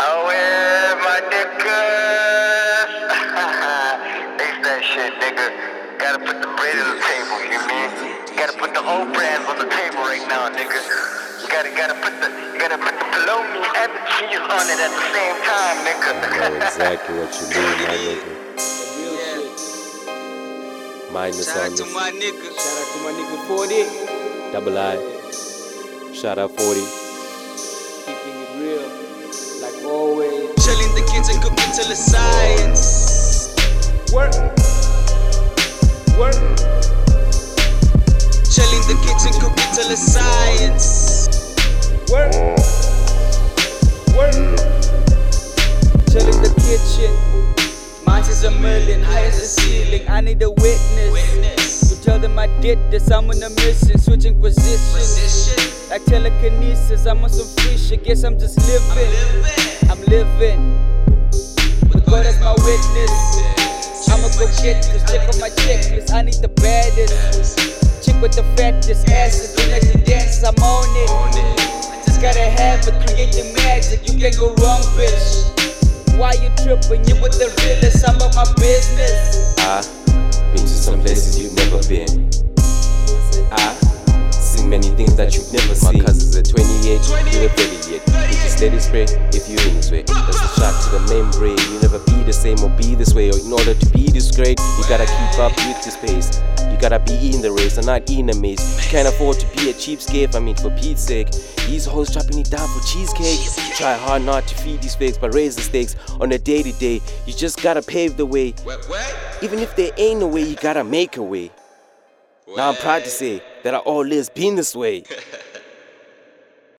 Oh yeah, my nigga. It's that shit, nigga. Gotta put the bread on the table, you mean? Gotta put the whole brand on the table right now, nigga. You gotta put the bologna and the cheese on it at the same time, nigga. Exactly what you mean, my nigga. Minus shout out to my nigga. Shout out to my nigga 40. Double I. Shout out 40. Keeping it real, like always. Chilling the kids and cooking till it's science. Work. Chilling the kids and cooking till it's science. Work. Chilling the kitchen. Mine is a million, high as the ceiling. I need a witness to tell them I did this. I'm on a mission, switching positions like telekinesis. I'm on some free shit, guess I'm just living. With God as my witness, I'ma go get this. Check on my checklist. I need the baddest chick with the fattest asses. Don't let you dance, I'm on it. I just gotta have it, create the magic. You can't go wrong, bitch. Why you trippin'? You with the realest, I'm about my business. I've been to some places you've never been. I've seen many things that you've never seen. My cousins are 28, you're 38. You just let it spray if you in this way. That's a shot to the membrane. You never be the same or be this way. Or in order to be this great, you gotta keep up with this pace. You gotta be in the race and not in a maze. You can't afford to be a cheapskate, I mean for Pete's sake. These hoes chopping it down for cheesecake. You try hard not to feed these fakes, but raise the stakes on a day to day. You just gotta pave the way. Even if there ain't no way, you gotta make a way. Now I'm proud to say that I always been this way.